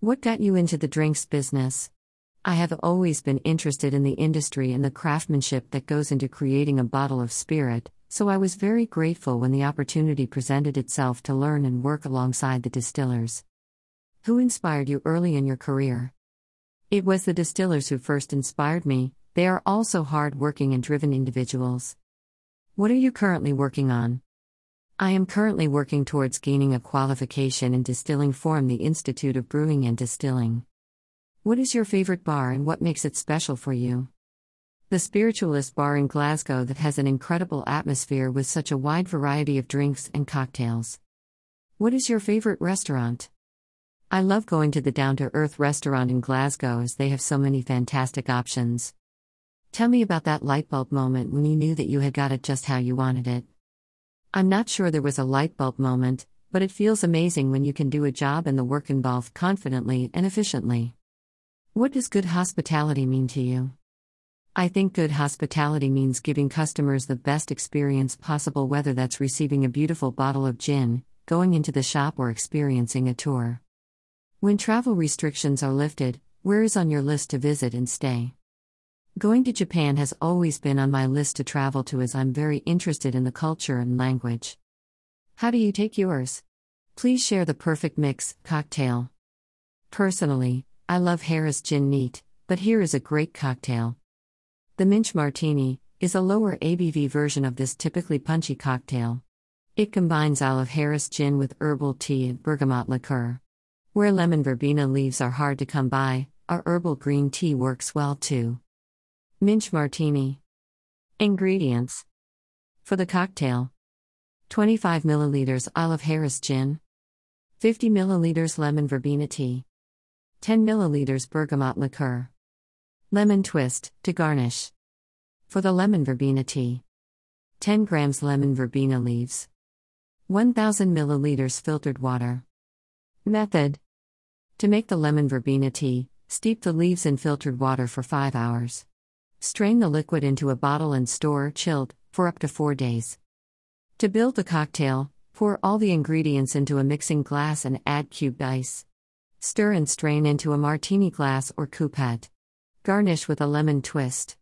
What got you into the drinks business? I have always been interested in the industry and the craftsmanship that goes into creating a bottle of spirit, so I was very grateful when the opportunity presented itself to learn and work alongside the distillers. Who inspired you early in your career? It was the distillers who first inspired me. They are also hard-working and driven individuals. What are you currently working on? I am currently working towards gaining a qualification in distilling from the Institute of Brewing and Distilling. What is your favorite bar and what makes it special for you? The Spiritualist Bar in Glasgow that has an incredible atmosphere with such a wide variety of drinks and cocktails. What is your favorite restaurant? I love going to the Down to Earth restaurant in Glasgow as they have so many fantastic options. Tell me about that lightbulb moment when you knew that you had got it just how you wanted it. I'm not sure there was a light bulb moment, but it feels amazing when you can do a job and the work involved confidently and efficiently. What does good hospitality mean to you? I think good hospitality means giving customers the best experience possible, whether that's receiving a beautiful bottle of gin, going into the shop, or experiencing a tour. When travel restrictions are lifted, where is on your list to visit and stay? Going to Japan has always been on my list to travel to, as I'm very interested in the culture and language. How do you take yours? Please share the perfect mix cocktail. Personally, I love Harris Gin neat, but here is a great cocktail. The Minch Martini is a lower ABV version of this typically punchy cocktail. It combines olive Harris Gin with herbal tea and bergamot liqueur. Where lemon verbena leaves are hard to come by, our herbal green tea works well too. Minch Martini. Ingredients. For the cocktail: 25 ml olive Harris Gin, 50 ml lemon verbena tea, 10 ml bergamot liqueur. Lemon twist, to garnish. For the lemon verbena tea: 10 grams lemon verbena leaves, 1000 ml filtered water. Method. To make the lemon verbena tea, steep the leaves in filtered water for 5 hours. Strain the liquid into a bottle and store chilled for up to 4 days. To build the cocktail, pour all the ingredients into a mixing glass and add cubed ice. Stir and strain into a martini glass or coupette. Garnish with a lemon twist.